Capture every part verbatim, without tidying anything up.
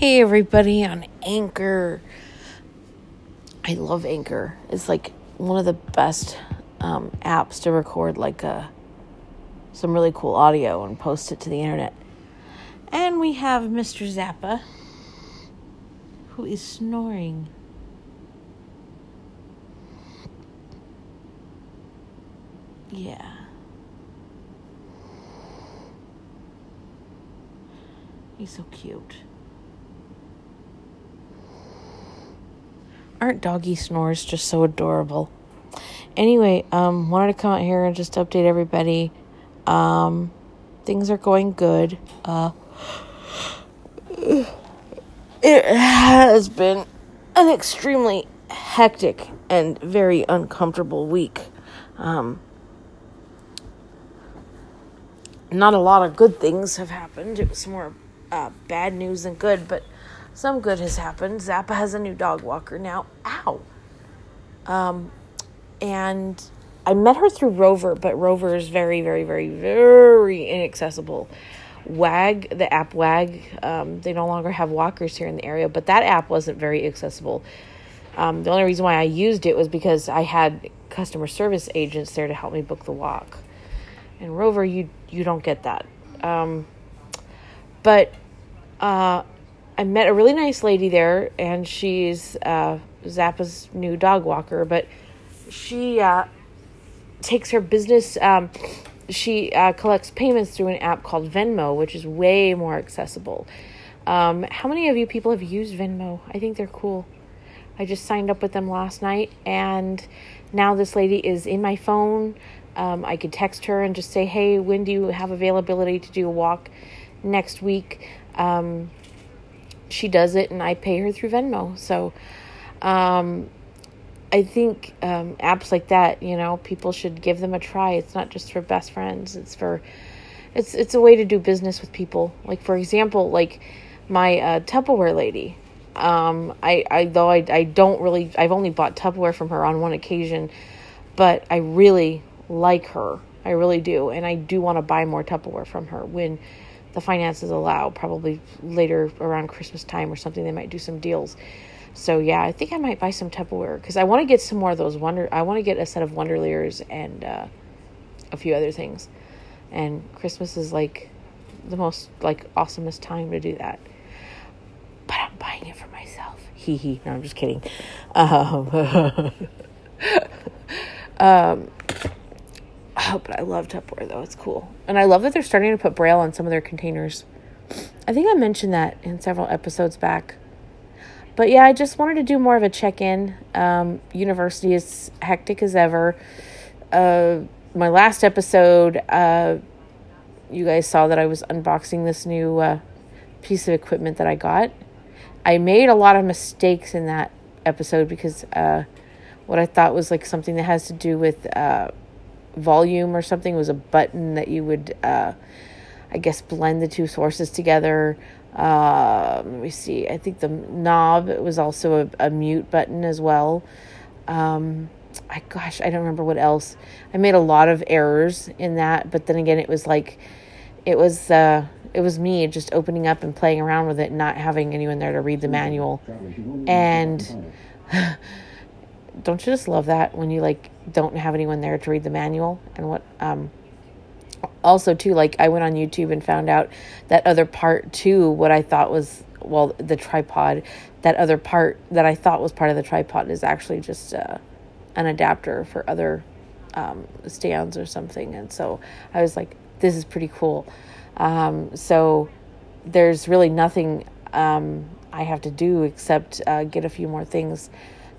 Hey everybody on Anchor. I love Anchor. It's like one of the best um, apps to record like a, some really cool audio and post it to the internet. And we have Mister Zappa, who is snoring. Yeah. He's so cute. Aren't doggy snores just so adorable? Anyway, um, wanted to come out here and just update everybody. Um, things are going good. Uh, it has been an extremely hectic and very uncomfortable week. Um, not a lot of good things have happened. It was more uh, bad news than good, but some good has happened. Zappa has a new dog walker now. Ow. Um, and I met her through Rover, but Rover is very, very, very, very inaccessible. Wag, the app Wag, um, they no longer have walkers here in the area, but that app wasn't very accessible. Um, the only reason why I used it was because I had customer service agents there to help me book the walk. And Rover, you, you don't get that. Um, but... Uh, I met a really nice lady there, and she's uh, Zappa's new dog walker, but she uh, takes her business. Um, she uh, collects payments through an app called Venmo, which is way more accessible. Um, how many of you people have used Venmo? I think they're cool. I just signed up with them last night, and now this lady is in my phone. Um, I could text her and just say, hey, when do you have availability to do a walk next week? Um... She does it, and I pay her through Venmo. So, um, I think um, apps like that, you know, people should give them a try. It's not just for best friends; it's for, it's it's a way to do business with people. Like for example, like my uh, Tupperware lady. Um, I I though I I don't really I've only bought Tupperware from her on one occasion, but I really like her. I really do, and I do want to buy more Tupperware from her when the finances allow. Probably later around Christmas time or something, they might do some deals. So yeah, I think I might buy some Tupperware because I want to get some more of those wonder. I want to get a set of Wonderliers and uh, a few other things. And Christmas is like the most like awesomest time to do that. But I'm buying it for myself. Hee hee. No, I'm just kidding. Um, um Oh, but I love Tupperware, though. It's cool. And I love that they're starting to put Braille on some of their containers. I think I mentioned that in several episodes back. But, yeah, I just wanted to do more of a check-in. Um, university is hectic as ever. Uh, my last episode, uh, you guys saw that I was unboxing this new uh, piece of equipment that I got. I made a lot of mistakes in that episode because uh, what I thought was, like, something that has to do with... Uh, volume or something. Was a button that you would uh I guess blend the two sources together. Uh let me see, I think the knob, it was also a, a mute button as well. um I gosh I don't remember what else. I made a lot of errors in that, but then again, it was like it was uh it was me just opening up and playing around with it, not having anyone there to read the manual. And don't you just love that when you like don't have anyone there to read the manual? And what um also too, like I went on YouTube and found out that other part too, what I thought was, well, the tripod, that other part that I thought was part of the tripod is actually just uh, an adapter for other um stands or something. And so I was like, this is pretty cool. Um so there's really nothing um I have to do except uh, get a few more things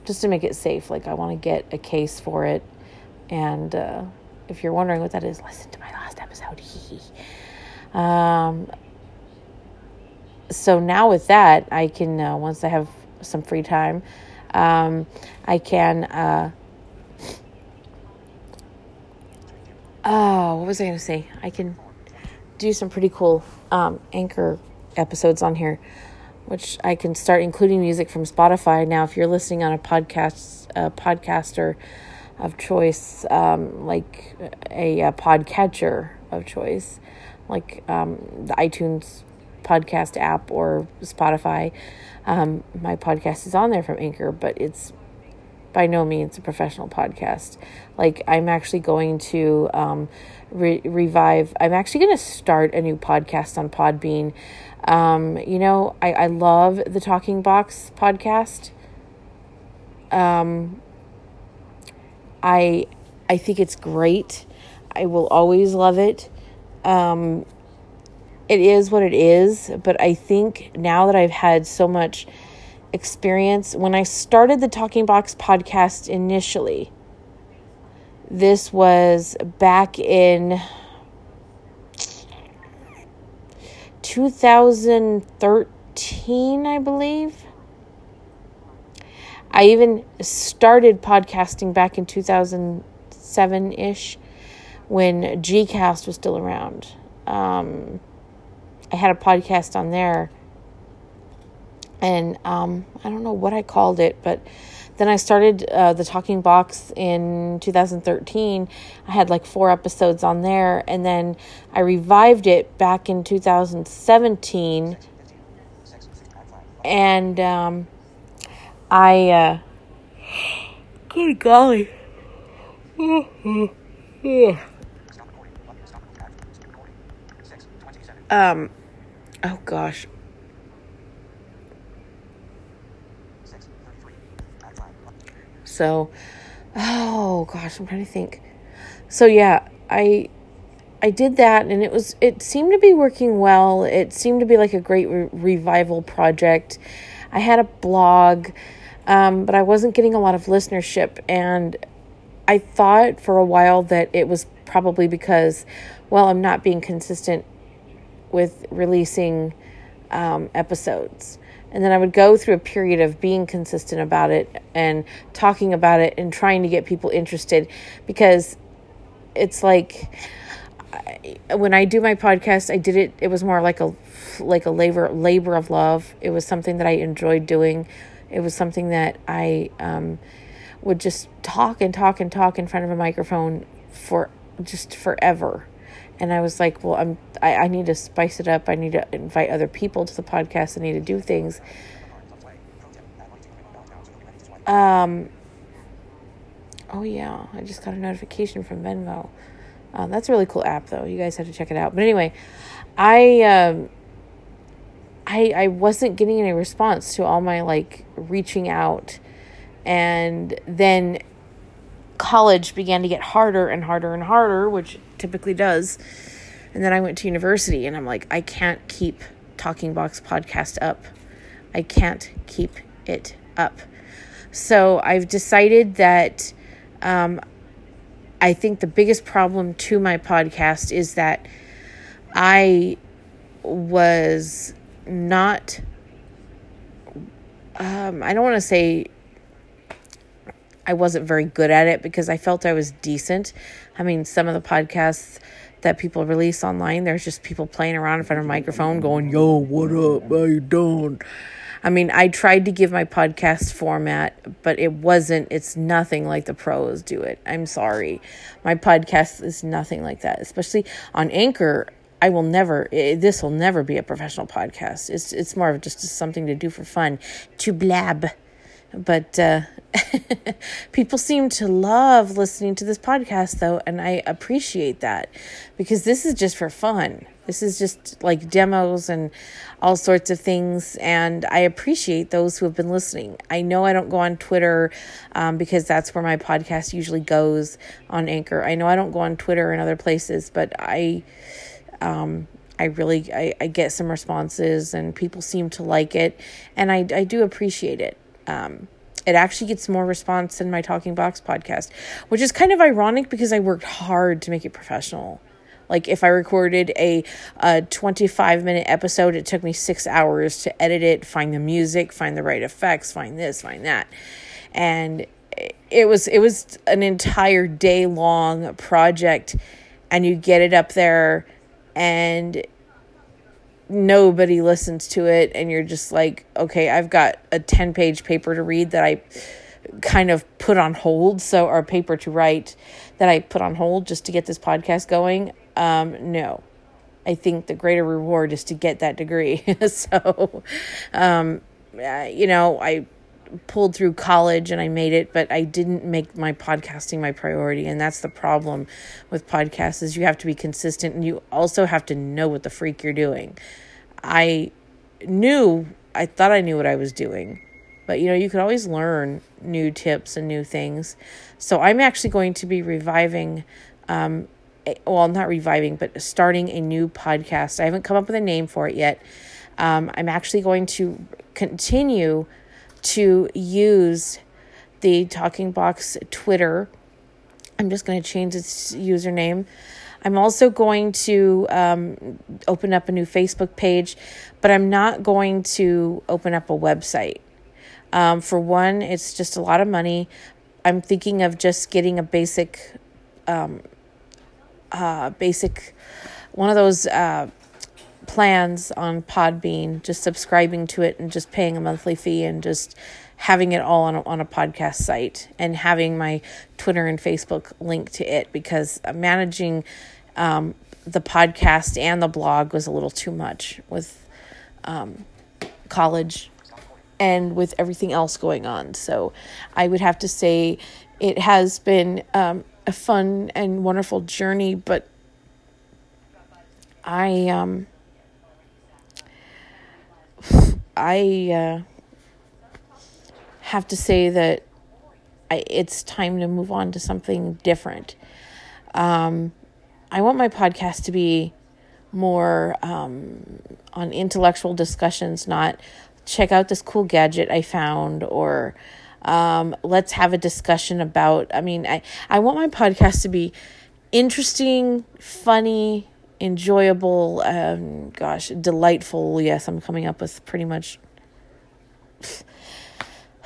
just to make it safe. Like I want to get a case for it. And uh, if you're wondering what that is, listen to my last episode. um, so now with that, I can, uh, once I have some free time, um, I can, uh, oh, what was I going to say? I can do some pretty cool um, Anchor episodes on here, which I can start including music from Spotify. Now, if you're listening on a podcast, a podcaster of choice, um, like a, a podcatcher of choice, like um, the iTunes podcast app or Spotify. Um, my podcast is on there from Anchor, but it's by no means a professional podcast. Like, I'm actually going to um, re- revive, I'm actually going to start a new podcast on Podbean. Um, you know, I, I love the Talking Box podcast. Um, I, I think it's great. I will always love it. Um, it is what it is, but I think now that I've had so much experience, when I started the Talking Box podcast initially, this was back in two thousand thirteen, I believe. I even started podcasting back in two thousand seven-ish when Gcast was still around. Um, I had a podcast on there. And um, I don't know what I called it, but then I started uh, the Talking Box in two thousand thirteen. I had like four episodes on there, and then I revived it back in two thousand seventeen. And um, I, uh, good golly, um, oh gosh. So, oh gosh, I'm trying to think. So yeah, I, I did that, and it was, it seemed to be working well. It seemed to be like a great re- revival project. I had a blog, um, but I wasn't getting a lot of listenership, and I thought for a while that it was probably because, well, I'm not being consistent with releasing um, episodes. And then I would go through a period of being consistent about it and talking about it and trying to get people interested, because it's like I, when I do my podcast, I did it. It was more like a like a labor labor of love. It was something that I enjoyed doing. It was something that I um, would just talk and talk and talk in front of a microphone for just forever. And I was like, well, I'm, I, I need to spice it up. I need to invite other people to the podcast. I need to do things. Um, oh, yeah. I just got a notification from Venmo. Uh, that's a really cool app, though. You guys have to check it out. But anyway, I, um, I, I wasn't getting any response to all my, like, reaching out. And then college began to get harder and harder and harder, which typically does. And then I went to university, and I'm like, I can't keep Talking Box podcast up. I can't keep it up. So I've decided that um, I think the biggest problem to my podcast is that I was not, um, I don't want to say I wasn't very good at it, because I felt I was decent. I mean, some of the podcasts that people release online, there's just people playing around in front of a microphone going, yo, what up? How you doing? I mean, I tried to give my podcast format, but it wasn't, it's nothing like the pros do it. I'm sorry. My podcast is nothing like that, especially on Anchor. I will never, it, this will never be a professional podcast. It's, it's more of just something to do for fun, to blab. But uh, people seem to love listening to this podcast, though, and I appreciate that, because this is just for fun. This is just like demos and all sorts of things, and I appreciate those who have been listening. I know I don't go on Twitter um, because that's where my podcast usually goes on Anchor. I know I don't go on Twitter and other places, but I... Um, I really, I, I get some responses, and people seem to like it, and I, I do appreciate it. Um, it actually gets more response than my Talking Box podcast, which is kind of ironic, because I worked hard to make it professional. Like, if I recorded a, a twenty-five minute episode, it took me six hours to edit it, find the music, find the right effects, find this, find that. And it was, it was an entire day long project, and you get it up there and nobody listens to it, and you're just like, okay, I've got a ten page paper to read that I kind of put on hold. So, or paper to write that I put on hold just to get this podcast going. Um, no, I I think the greater reward is to get that degree. So, um, you know, I pulled through college and I made it, but I didn't make my podcasting my priority. And that's the problem with podcasts is you have to be consistent and you also have to know what the freak you're doing. I knew, I thought I knew what I was doing, but you know, you could always learn new tips and new things. So I'm actually going to be reviving, um, a, well, not reviving, but starting a new podcast. I haven't come up with a name for it yet. Um, I'm actually going to continue to use the Talking Box Twitter. I'm just going to change its username. I'm also going to um, open up a new Facebook page, but I'm not going to open up a website. Um, for one, it's just a lot of money. I'm thinking of just getting a basic, um, uh, basic, one of those uh, plans on Podbean, just subscribing to it and just paying a monthly fee and just having it all on a, on a podcast site and having my Twitter and Facebook linked to it, because managing um, the podcast and the blog was a little too much with um, college and with everything else going on. So I would have to say it has been um, a fun and wonderful journey, but I, um, I, uh, have to say that I, it's time to move on to something different. Um, I want my podcast to be more um, on intellectual discussions, not check out this cool gadget I found, or um, let's have a discussion about, I mean, I, I want my podcast to be interesting, funny, enjoyable, um, gosh, delightful. Yes, I'm coming up with pretty much...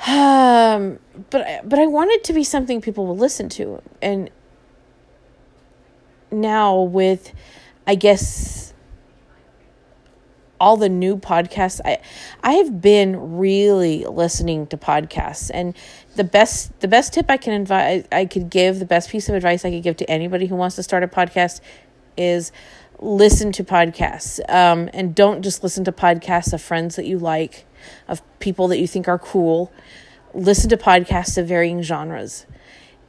Um, but, but I want it to be something people will listen to. And now with, I guess, all the new podcasts, I, I have been really listening to podcasts, and the best, the best tip I can invi- I, I could give, the best piece of advice I could give to anybody who wants to start a podcast is listen to podcasts. Um, and don't just listen to podcasts of friends that you like, of people that you think are cool. Listen to podcasts of varying genres.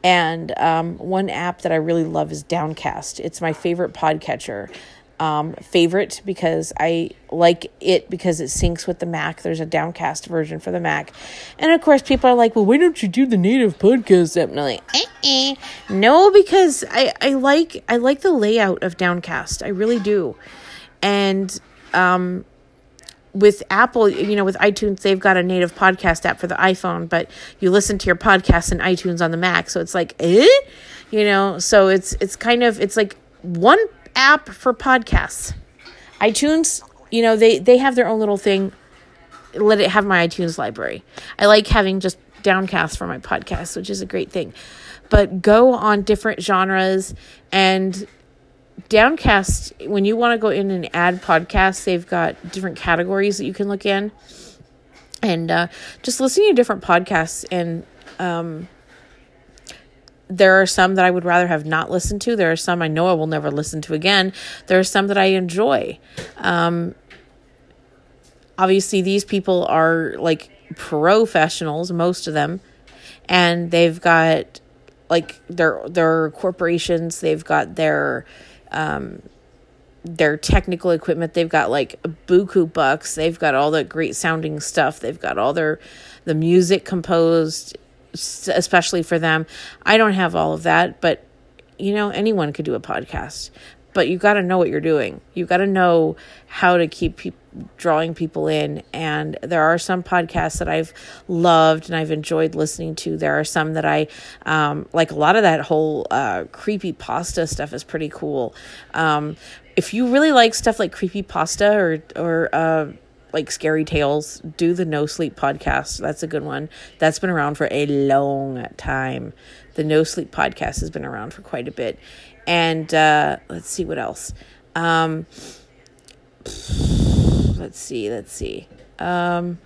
And um, one app that I really love is Downcast. It's my favorite podcatcher. Um, favorite because I like it because it syncs with the Mac. There's a Downcast version for the Mac. And of course, people are like, well, why don't you do the native podcast app? And I'm like, eh, eh. No, because I, I, like, I like the layout of Downcast. I really do. And... Um, with Apple, you know, with iTunes, they've got a native podcast app for the iPhone, but you listen to your podcast in iTunes on the Mac. So it's like, eh? You know, so it's it's kind of, it's like one app for podcasts. iTunes, you know, they, they have their own little thing. Let it have my iTunes library. I like having just Downcast for my podcast, which is a great thing. But go on different genres, and Downcast, when you want to go in and add podcasts, they've got different categories that you can look in, and uh, just listening to different podcasts. And um, there are some that I would rather have not listened to. There are some I know I will never listen to again. There are some that I enjoy. Um, obviously, these people are like professionals, most of them, and they've got like their their corporations. They've got their um, their technical equipment. They've got like buku bucks. They've got all the great sounding stuff. They've got all their, the music composed, especially for them. I don't have all of that, but you know, anyone could do a podcast, but you got to know what you're doing. You got to know how to keep pe- drawing people in. And there are some podcasts that I've loved and I've enjoyed listening to. There are some that I, um, like a lot of that whole, uh, creepypasta stuff is pretty cool. Um, if you really like stuff like creepypasta or, or, uh, like scary tales, do the No Sleep podcast. That's a good one. That's been around for a long time. The No Sleep podcast has been around for quite a bit. And uh, let's see what else. Um, let's see, let's see. Um,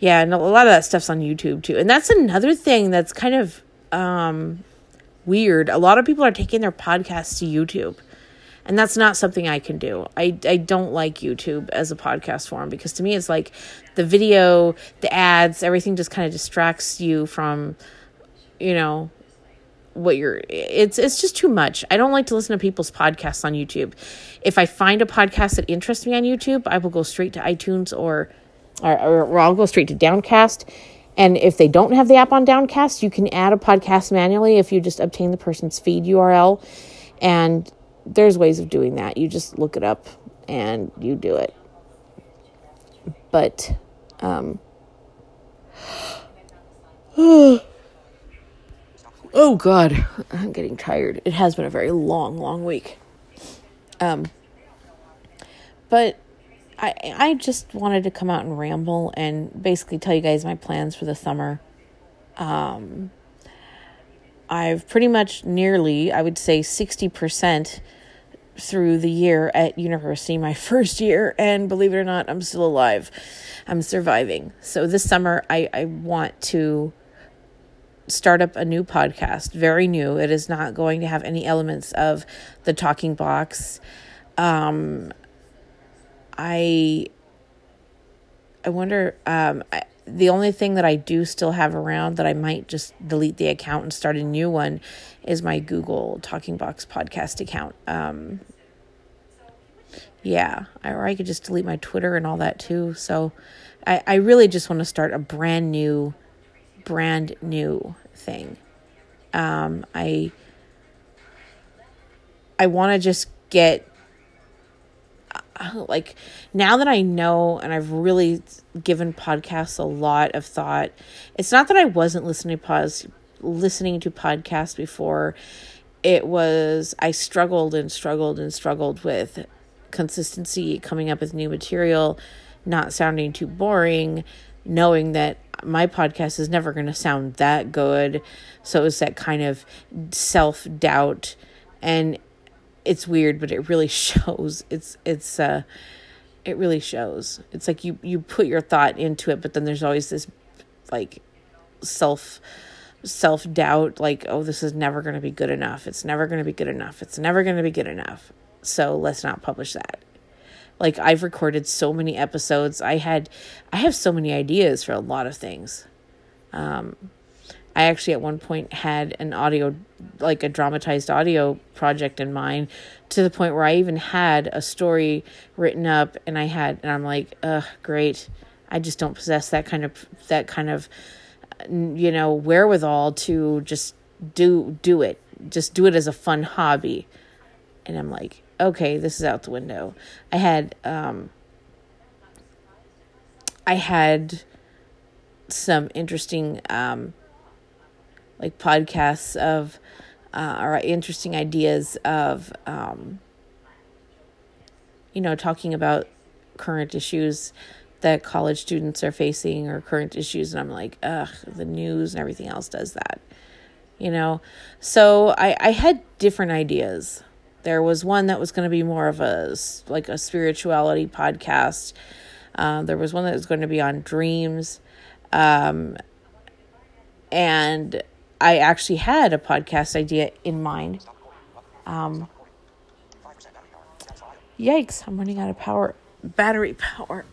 yeah, and a lot of that stuff's on YouTube too. And that's another thing that's kind of um, weird. A lot of people are taking their podcasts to YouTube, and that's not something I can do. I, I don't like YouTube as a podcast form, because to me it's like the video, the ads, everything just kind of distracts you from, you know, what you're, it's, it's just too much. I don't like to listen to people's podcasts on YouTube. If I find a podcast that interests me on YouTube, I will go straight to iTunes or, or, or I'll go straight to Downcast. And if they don't have the app on Downcast, you can add a podcast manually if you just obtain the person's feed U R L. And there's ways of doing that. You just look it up and you do it. But, um, oh God, I'm getting tired. It has been a very long, long week. Um, but I I just wanted to come out and ramble and basically tell you guys my plans for the summer. Um, I've pretty much nearly, I would say sixty percent through the year at university, my first year. And believe it or not, I'm still alive. I'm surviving. So this summer, I, I want to start up a new podcast, very new. It is not going to have any elements of the Talking Box. Um, I, I wonder, um, I, the only thing that I do still have around that I might just delete the account and start a new one is my Google Talking Box podcast account. Um, yeah, I, or I could just delete my Twitter and all that too. So I, I really just want to start a brand new, brand new thing. Um, I, I want to just get, like, now that I know and I've really given podcasts a lot of thought, it's not that I wasn't listening to pos- listening to podcasts before. It was, I struggled and struggled and struggled with consistency, coming up with new material, not sounding too boring, knowing that my podcast is never going to sound that good. So it was that kind of self-doubt, and it's weird, but it really shows. It's, it's, uh, it really shows. It's like you, you put your thought into it, but then there's always this like self, self doubt, like, oh, this is never going to be good enough. It's never going to be good enough. It's never going to be good enough. So let's not publish that. Like, I've recorded so many episodes. I had, I have so many ideas for a lot of things. Um, I actually at one point had an audio, like a dramatized audio project in mind, to the point where I even had a story written up, and I had, and I'm like, ugh, great. I just don't possess that kind of, that kind of, you know, wherewithal to just do, do it, just do it as a fun hobby. And I'm like, okay, this is out the window. I had, um, I had some interesting, um, like podcasts of, uh, or interesting ideas of, um, you know, talking about current issues that college students are facing, or current issues. And I'm like, ugh, the news and everything else does that, you know? So I, I had different ideas. There was one that was going to be more of a, like a spirituality podcast. Uh, there was one that was going to be on dreams. Um, and I actually had a podcast idea in mind. Um, yikes, I'm running out of power. Battery power.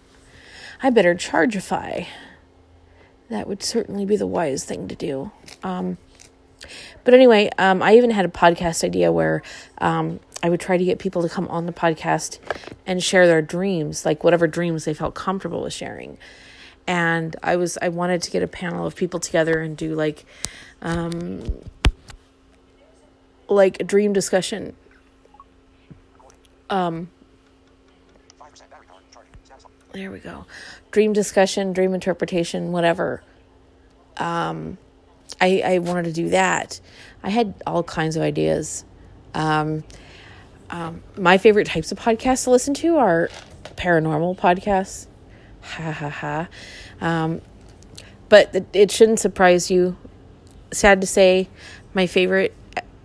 I better chargeify. That would certainly be the wise thing to do. Um, but anyway, um, I even had a podcast idea where um, I would try to get people to come on the podcast and share their dreams, like whatever dreams they felt comfortable with sharing. And I was, I wanted to get a panel of people together and do like, um, like a dream discussion. Um, there we go. Dream discussion, dream interpretation, whatever. Um, I, I wanted to do that. I had all kinds of ideas. Um, um, my favorite types of podcasts to listen to are paranormal podcasts. Ha ha ha. Um, but it, it shouldn't surprise you. Sad to say, my favorite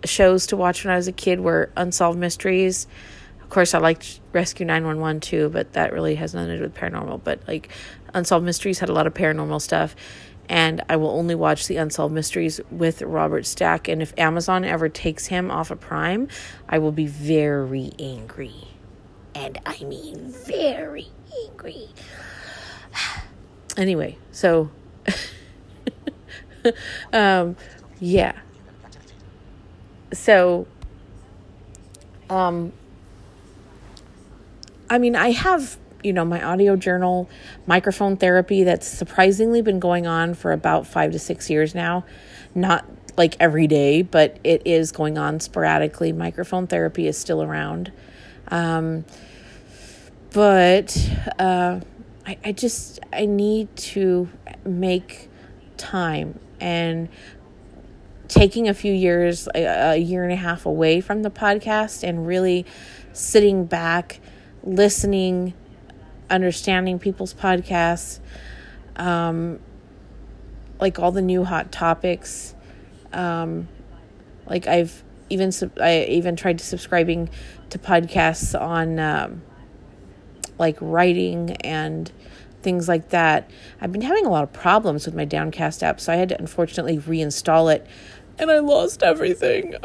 shows to watch when I was a kid were Unsolved Mysteries. Of course, I liked Rescue nine one one too, but that really has nothing to do with paranormal. But like Unsolved Mysteries had a lot of paranormal stuff. and I will only watch the Unsolved Mysteries with Robert Stack. And if Amazon ever takes him off of Prime, I will be very angry. And I mean very angry. Anyway, so... um, yeah. So... Um, I mean, I have, you know, my audio journal, microphone therapy that's surprisingly been going on for about five to six years now. Not like every day, but it is going on sporadically. Microphone therapy is still around. Um, but uh, I, I just, I need to make time, and taking a few years, a, a year and a half away from the podcast and really sitting back, listening, understanding people's podcasts, um, like all the new hot topics. Um, like I've even, sub- I even tried to subscribing to podcasts on, um, like writing and things like that. I've been having a lot of problems with my Downcast app, so I had to unfortunately reinstall it, and I lost everything.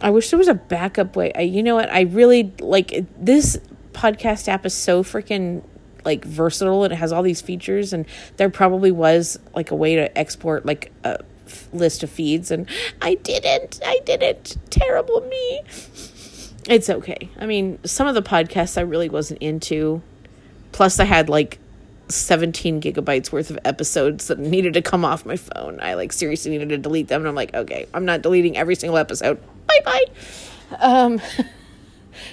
I wish there was a backup way. I, you know what? I really like this podcast app is so freaking like versatile, and it has all these features, and there probably was like a way to export like a f- list of feeds, and I didn't. I didn't. Terrible me. It's okay. I mean, some of the podcasts I really wasn't into. Plus, I had like seventeen gigabytes worth of episodes that needed to come off my phone. I like seriously needed to delete them. And I'm like, okay, I'm not deleting every single episode. Bye-bye. Um,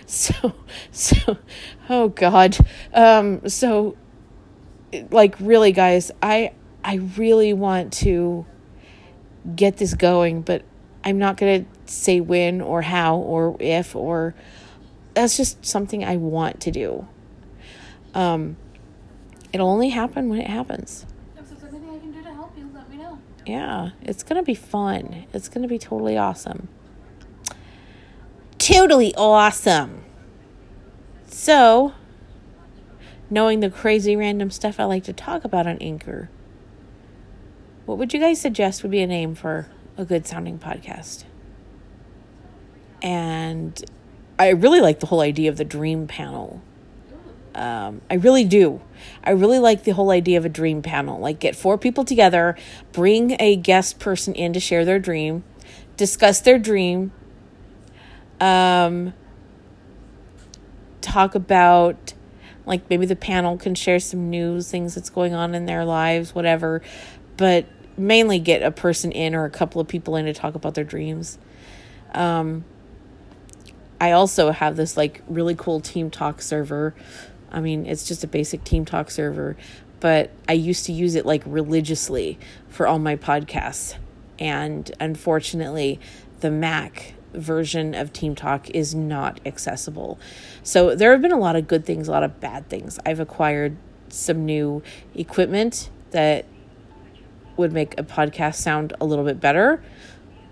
so, so, oh God. Um, so like really guys, I, I really want to get this going, but I'm not going to say when or how or if, or that's just something I want to do. Um, It'll only happen when it happens. If there's anything I can do to help you, let me know. Yeah, it's going to be fun. It's going to be totally awesome. Totally awesome. So, knowing the crazy random stuff I like to talk about on Anchor, what would you guys suggest would be a name for a good sounding podcast? And I really like the whole idea of the dream panel. Um, I really do. I really like the whole idea of a dream panel. Like, get four people together, bring a guest person in to share their dream, discuss their dream, um, talk about, like, maybe the panel can share some news, things that's going on in their lives, whatever. But mainly get a person in or a couple of people in to talk about their dreams. Um, I also have this, like, really cool Team Talk server. I mean, it's just a basic Team Talk server, but I used to use it like religiously for all my podcasts. And unfortunately, the Mac version of Team Talk is not accessible. So there have been a lot of good things, a lot of bad things. I've acquired some new equipment that would make a podcast sound a little bit better.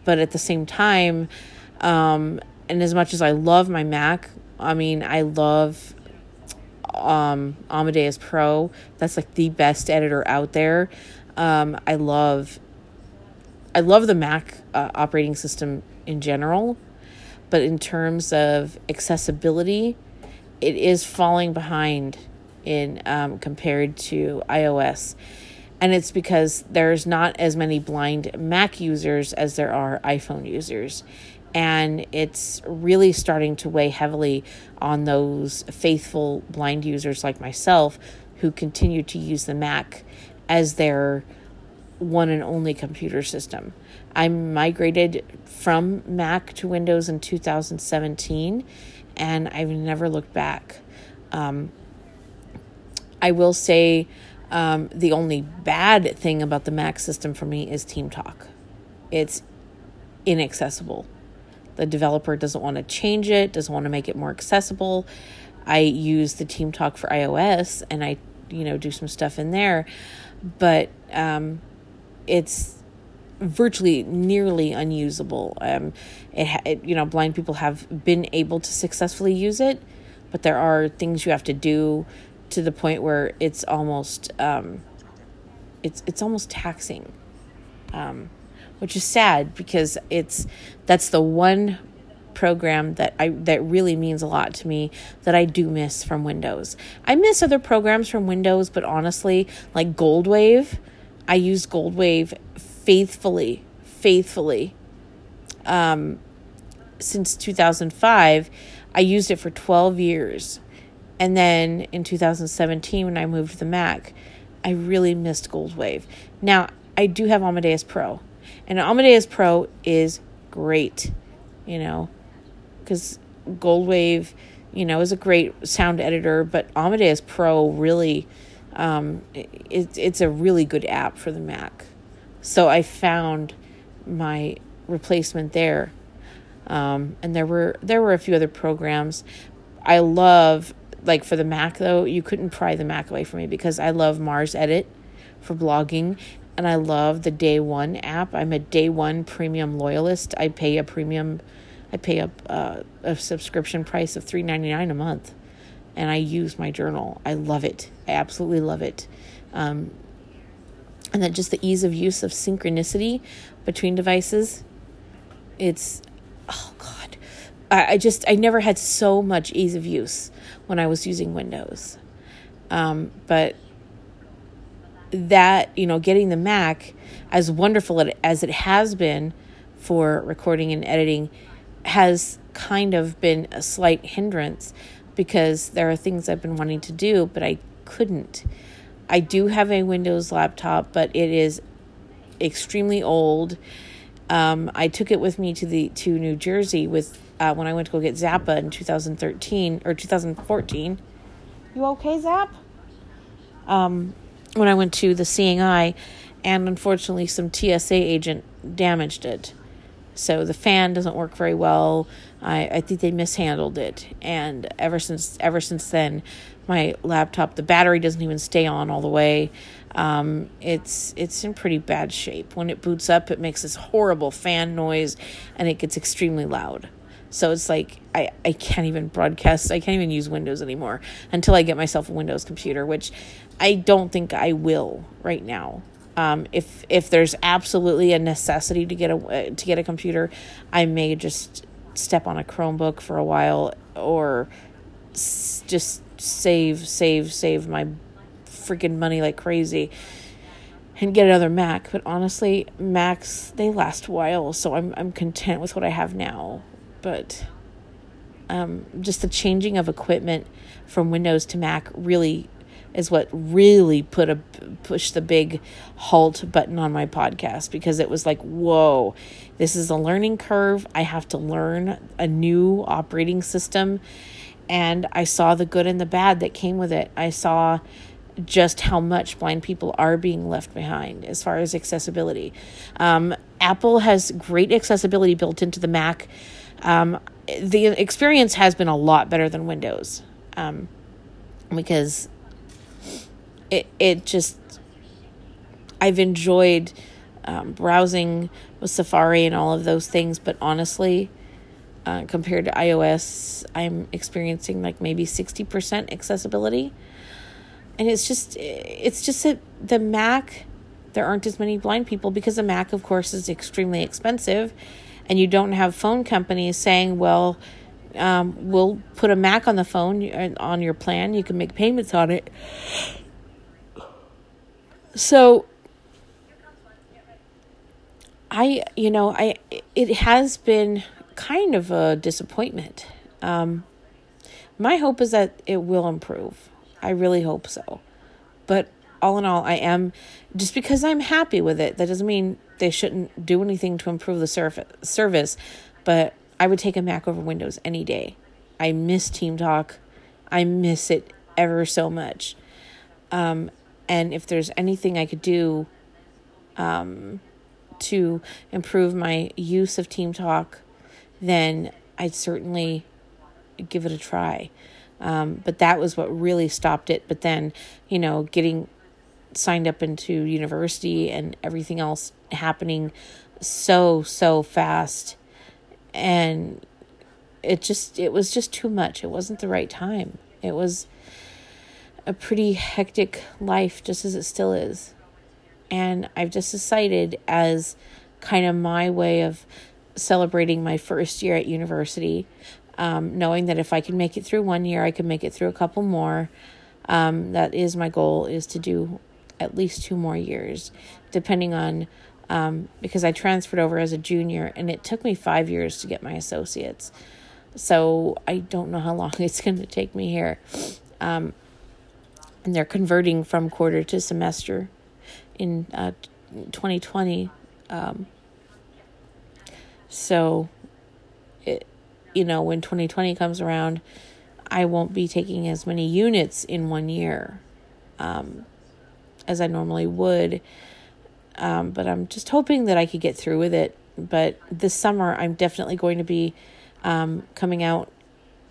But at the same time, um, and as much as I love my Mac, I mean, I love... Um, Amadeus Pro. That's like the best editor out there. Um, I love, I love the Mac uh, operating system in general, but in terms of accessibility, it is falling behind in um, compared to iOS, and it's because there's not as many blind Mac users as there are iPhone users. And it's really starting to weigh heavily on those faithful blind users like myself who continue to use the Mac as their one and only computer system. I migrated from Mac to Windows in two thousand seventeen, and I've never looked back. Um, I will say um, the only bad thing about the Mac system for me is Team Talk. It's inaccessible. The developer doesn't want to change it, doesn't want to make it more accessible. I use the Team Talk for iOS, and I, you know, do some stuff in there, but um, it's virtually nearly unusable. Um, it, it, you know, blind people have been able to successfully use it, but there are things you have to do to the point where it's almost um, it's it's almost taxing, um, which is sad because it's that's the one program that I that really means a lot to me that I do miss from Windows. I miss other programs from Windows, but honestly, like GoldWave, I use GoldWave faithfully, faithfully. Um, since two thousand five, I used it for twelve years. And then in two thousand seventeen, when I moved to the Mac, I really missed GoldWave. Now, I do have Amadeus Pro, and Amadeus Pro is great, you know, because GoldWave, you know, is a great sound editor, but Amadeus Pro really, um, it, it's a really good app for the Mac. So I found my replacement there. Um, and there were, there were a few other programs I love, like for the Mac though, you couldn't pry the Mac away from me because I love Mars Edit for blogging. And I love the Day One app. I'm a Day One premium loyalist. I pay a premium, I pay a, uh, a subscription price of three dollars and ninety-nine cents a month. And I use my journal. I love it. I absolutely love it. Um, and then just the ease of use of synchronicity between devices. It's, oh God, I, I just, I never had so much ease of use when I was using Windows. Um, but that, you know, getting the Mac, as wonderful as it has been for recording and editing, has kind of been a slight hindrance because there are things I've been wanting to do, but I couldn't. I do have a Windows laptop, but it is extremely old. Um, I took it with me to the to New Jersey with uh, when I went to go get Zappa in two thousand thirteen or two thousand fourteen. You okay, Zap? Um, when I went to the Seeing Eye, and unfortunately some T S A agent damaged it. So the fan doesn't work very well. I, I think they mishandled it. And ever since ever since then, my laptop, the battery doesn't even stay on all the way. Um, it's it's in pretty bad shape. When it boots up, it makes this horrible fan noise, and it gets extremely loud. So it's like I, I can't even broadcast. I can't even use Windows anymore until I get myself a Windows computer, which I don't think I will right now. Um, if if there's absolutely a necessity to get a to get a computer, I may just step on a Chromebook for a while, or s- just save save save my freaking money like crazy and get another Mac. But honestly, Macs, they last a while, so I'm I'm content with what I have now. But um, just the changing of equipment from Windows to Mac really is what really put a push the big halt button on my podcast, because it was like, whoa, this is a learning curve. I have to learn a new operating system. And I saw the good and the bad that came with it. I saw just how much blind people are being left behind as far as accessibility. Um, Apple has great accessibility built into the Mac. Um, the experience has been a lot better than Windows, um, because It it just, I've enjoyed um, browsing with Safari and all of those things, but honestly, uh, compared to iOS, I'm experiencing like maybe sixty percent accessibility. And it's just, it's just that the Mac, there aren't as many blind people because the Mac, of course, is extremely expensive, and you don't have phone companies saying, well, um, we'll put a Mac on the phone, on your plan, you can make payments on it. So I, you know, I, it has been kind of a disappointment. Um, my hope is that it will improve. I really hope so. But all in all, I am, just because I'm happy with it, that doesn't mean they shouldn't do anything to improve the surface, service, but I would take a Mac over Windows any day. I miss Team Talk. I miss it ever so much. Um, And if there's anything I could do um, to improve my use of Team Talk, then I'd certainly give it a try. Um, but that was what really stopped it. But then, you know, getting signed up into university and everything else happening so, so fast. And it just, it was just too much. It wasn't the right time. It was... a pretty hectic life, just as it still is. And I've just decided, as kind of my way of celebrating my first year at university, um, knowing that if I can make it through one year, I can make it through a couple more. Um, that is my goal, is to do at least two more years, depending on, um, because I transferred over as a junior and it took me five years to get my associates. So I don't know how long it's going to take me here. Um, and they're converting from quarter to semester in uh, twenty twenty. Um, so, it, you know, when twenty twenty comes around, I won't be taking as many units in one year um, as I normally would. Um, but I'm just hoping that I could get through with it. But this summer, I'm definitely going to be Um, coming out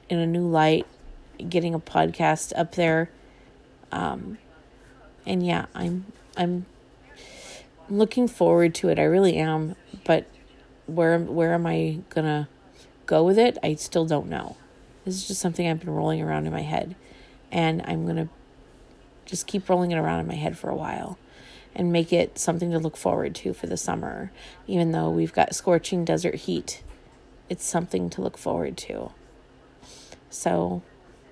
in a new light, getting a podcast up there. Um, and yeah, I'm, I'm looking forward to it. I really am. But where, where am I gonna go with it? I still don't know. This is just something I've been rolling around in my head, and I'm going to just keep rolling it around in my head for a while and make it something to look forward to for the summer, even though we've got scorching desert heat. It's something to look forward to. So,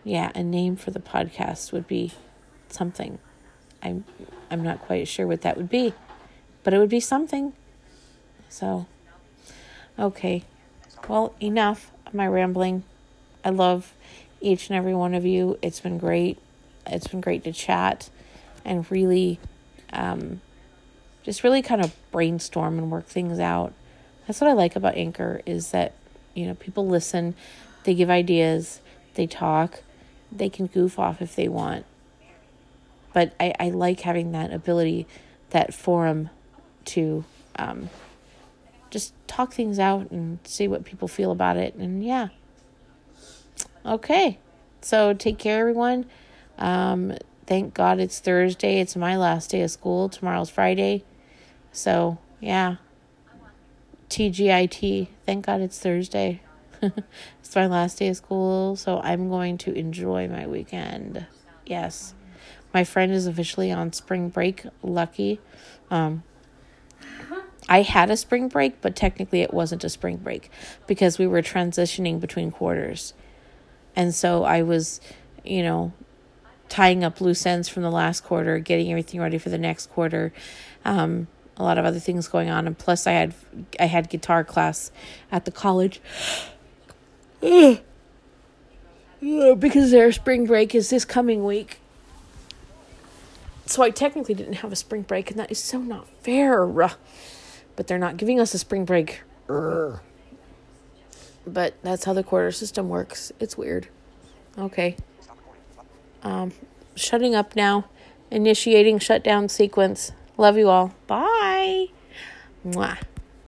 yeah, a name for the podcast would be something. I'm I'm not quite sure what that would be, but it would be something. So, okay. Well, enough of my rambling. I love each and every one of you. It's been great. It's been great to chat and really, um, just really kind of brainstorm and work things out. That's what I like about Anchor, is that, you know, people listen, they give ideas, they talk, they can goof off if they want. But I, I like having that ability, that forum to um, just talk things out and see what people feel about it. And yeah. Okay. So take care, everyone. Um, thank God it's Thursday. It's my last day of school. Tomorrow's Friday. So yeah. T G I T. Thank God it's Thursday. It's my last day of school, so I'm going to enjoy my weekend. Yes. My friend is officially on spring break. Lucky. Um, I had a spring break, but technically it wasn't a spring break because we were transitioning between quarters. And so I was, you know, tying up loose ends from the last quarter, getting everything ready for the next quarter. Um, a lot of other things going on, and plus I had I had guitar class at the college. Ugh. Ugh, because their spring break is this coming week. So I technically didn't have a spring break, and that is so not fair. But they're not giving us a spring break. Ugh. But that's how the quarter system works. It's weird. Okay. Um, shutting up now. Initiating shutdown sequence. Love you all. Bye. Mwah.